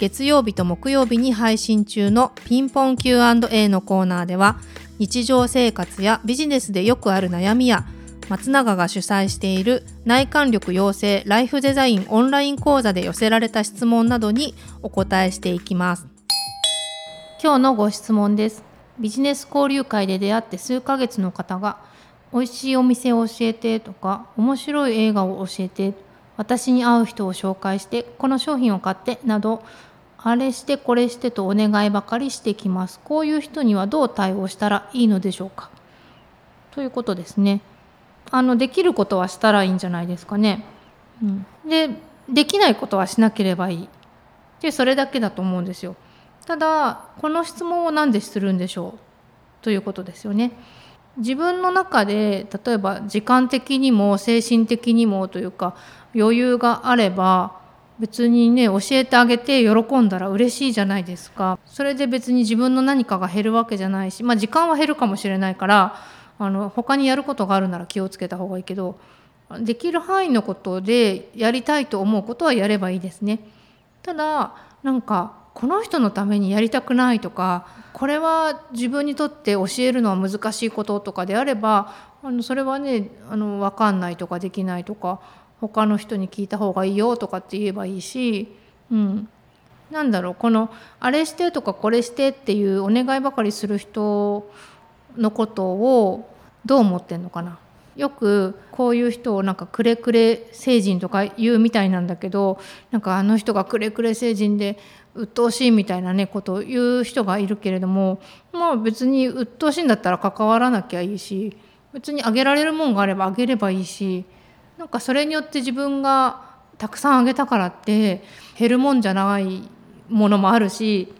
月曜日と木曜日に配信中のピンポン Q&A のコーナーでは、日常生活やビジネスでよくある悩みや、松永が主催している内観力養成ライフデザインオンライン講座で寄せられた質問などにお答えしていきます。今日のご質問です。ビジネス交流会で出会って数ヶ月の方が、美味しいお店を教えてとか、面白い映画を教えて、私に会う人を紹介して、この商品を買ってなど、あれしてこれしてとお願いばかりしてきます。こういう人にはどう対応したらいいのでしょうか、ということですね。できることはしたらいいんじゃないですかね、で、できないことはしなければいいで、それだけだと思うんですよ。ただ、この質問を何でするんでしょうということですよね。自分の中で、例えば時間的にも精神的にもというか余裕があれば、別にね、教えてあげて喜んだら嬉しいじゃないですか。それで別に自分の何かが減るわけじゃないし、時間は減るかもしれないから、他にやることがあるなら気をつけた方がいいけど、できる範囲のことでやりたいと思うことはやればいいですね。ただ、この人のためにやりたくないとか、これは自分にとって教えるのは難しいこととかであれば、それはね、分かんないとかできないとか、他の人に聞いた方がいいよとかって言えばいいし、このあれしてとかこれしてっていうお願いばかりする人のことをどう思ってんのかな。よくこういう人をくれくれ成人とか言うみたいなんだけど、あの人がくれくれ成人で鬱陶しいみたいなね、ことを言う人がいるけれども、別に鬱陶しいんだったら関わらなきゃいいし、別にあげられるもんがあればあげればいいし、それによって自分がたくさんあげたからって減るもんじゃないものもあるし、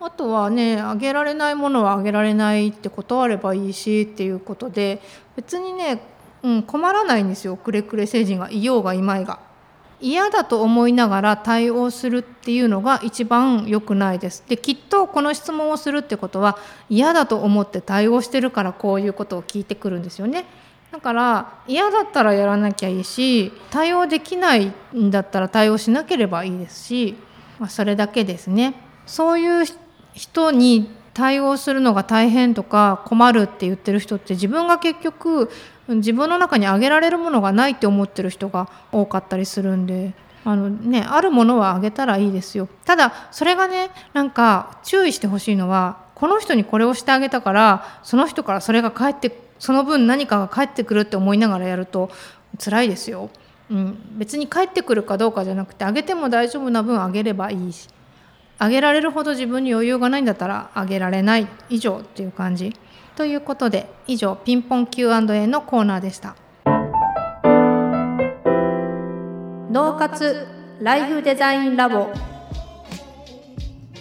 あとはね、あげられないものはあげられないって断ればいいしっていうことで、別にね、困らないんですよ。くれくれ成人がいようがいまいが、嫌だと思いながら対応するっていうのが一番良くないです。で、きっとこの質問をするってことは、嫌だと思って対応してるから、こういうことを聞いてくるんですよね。だから嫌だったらやらなきゃいいし、対応できないんだったら対応しなければいいですし、それだけですね。そういう人に対応するのが大変とか困るって言ってる人って、自分が結局自分の中にあげられるものがないって思ってる人が多かったりするんで、あるものはあげたらいいですよ。ただ、それがね、注意してほしいのは、この人にこれをしてあげたから、その人からそれが返ってくる、その分何かが返ってくるって思いながらやると辛いですよ。別に返ってくるかどうかじゃなくて、あげても大丈夫な分あげればいいし、あげられるほど自分に余裕がないんだったらあげられない、以上っていう感じ。ということで、以上ピンポン Q&A のコーナーでした。脳活ライフデザインラボ。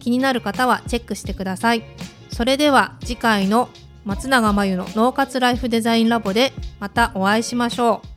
気になる方はチェックしてください。それでは次回の松永真由の脳活ライフデザインラボでまたお会いしましょう。